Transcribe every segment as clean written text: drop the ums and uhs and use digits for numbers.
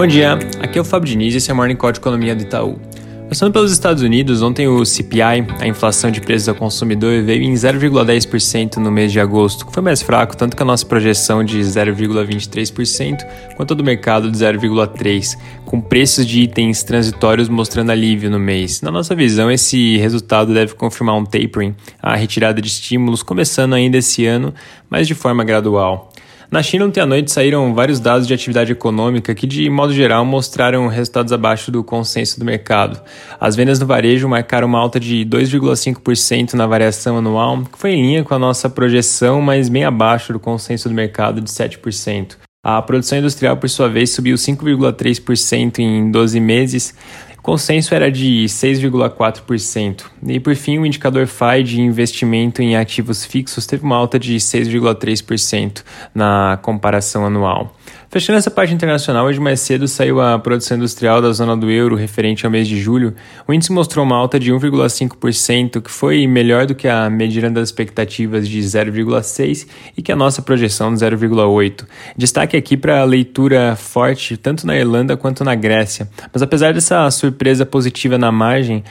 Bom dia, aqui é o Fábio Diniz e esse é o Morning Call de Economia do Itaú. Passando pelos Estados Unidos, ontem o CPI, a inflação de preços ao consumidor, veio em 0,10% no mês de agosto, que foi mais fraco, tanto que a nossa projeção de 0,23%, quanto a do mercado de 0,3%, com preços de itens transitórios mostrando alívio no mês. Na nossa visão, esse resultado deve confirmar um tapering, a retirada de estímulos, começando ainda esse ano, mas de forma gradual. Na China, ontem à noite, saíram vários dados de atividade econômica que, de modo geral, mostraram resultados abaixo do consenso do mercado. As vendas no varejo marcaram uma alta de 2,5% na variação anual, que foi em linha com a nossa projeção, mas bem abaixo do consenso do mercado de 7%. A produção industrial, por sua vez, subiu 5,3% em 12 meses, o consenso era de 6,4%. E, por fim, o indicador FAI de investimento em ativos fixos teve uma alta de 6,3% na comparação anual. Fechando essa parte internacional, hoje mais cedo saiu a produção industrial da zona do euro referente ao mês de julho. O índice mostrou uma alta de 1,5%, que foi melhor do que a medida das expectativas de 0,6% e que a nossa projeção de 0,8%. Destaque aqui para a leitura forte tanto na Irlanda quanto na Grécia. Mas apesar dessa surpresa positiva na margem,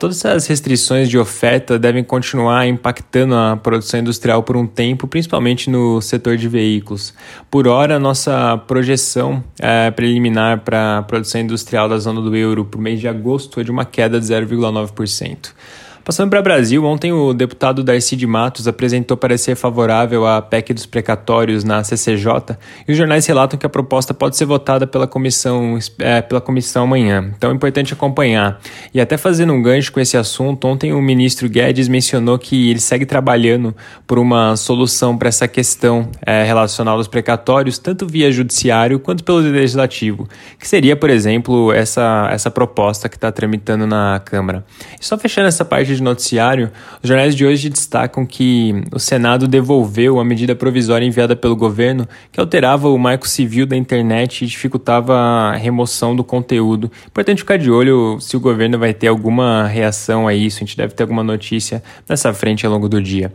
todas essas restrições de oferta devem continuar impactando a produção industrial por um tempo, principalmente no setor de veículos. Por hora, nossa projeção preliminar para a produção industrial da zona do euro para o mês de agosto é de uma queda de 0,9%. Passando para o Brasil, ontem o deputado Darcy de Matos apresentou parecer favorável à PEC dos precatórios na CCJ e os jornais relatam que a proposta pode ser votada pela comissão amanhã. Então é importante acompanhar. E até fazendo um gancho com esse assunto, ontem o ministro Guedes mencionou que ele segue trabalhando por uma solução para essa questão relacionada aos precatórios, tanto via judiciário quanto pelo legislativo, que seria, por exemplo, essa proposta que está tramitando na Câmara. E só fechando essa parte de noticiário, os jornais de hoje destacam que o Senado devolveu a medida provisória enviada pelo governo que alterava o Marco Civil da Internet e dificultava a remoção do conteúdo. Importante ficar de olho se o governo vai ter alguma reação a isso, a gente deve ter alguma notícia nessa frente ao longo do dia.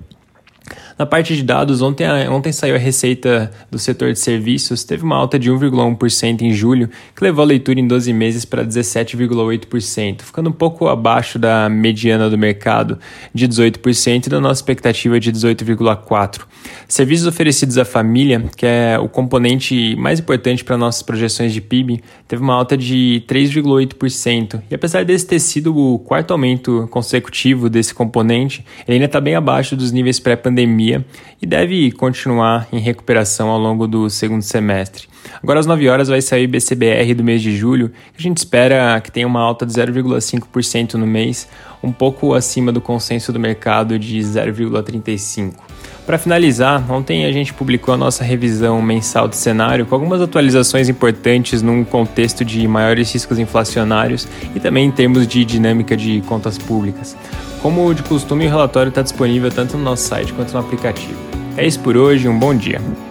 Na parte de dados, ontem saiu a receita do setor de serviços, teve uma alta de 1,1% em julho, que levou a leitura em 12 meses para 17,8%, ficando um pouco abaixo da mediana do mercado de 18% e da nossa expectativa de 18,4%. Serviços oferecidos à família, que é o componente mais importante para nossas projeções de PIB, teve uma alta de 3,8%, e apesar desse ter sido o quarto aumento consecutivo desse componente, ele ainda está bem abaixo dos níveis pré-pandemia e deve continuar em recuperação ao longo do segundo semestre. Agora às 9 horas vai sair o IBC-Br do mês de julho, que a gente espera que tenha uma alta de 0,5% no mês, um pouco acima do consenso do mercado de 0,35%. Para finalizar, ontem a gente publicou a nossa revisão mensal de cenário com algumas atualizações importantes num contexto de maiores riscos inflacionários e também em termos de dinâmica de contas públicas. Como de costume, o relatório está disponível tanto no nosso site quanto no aplicativo. É isso por hoje, um bom dia!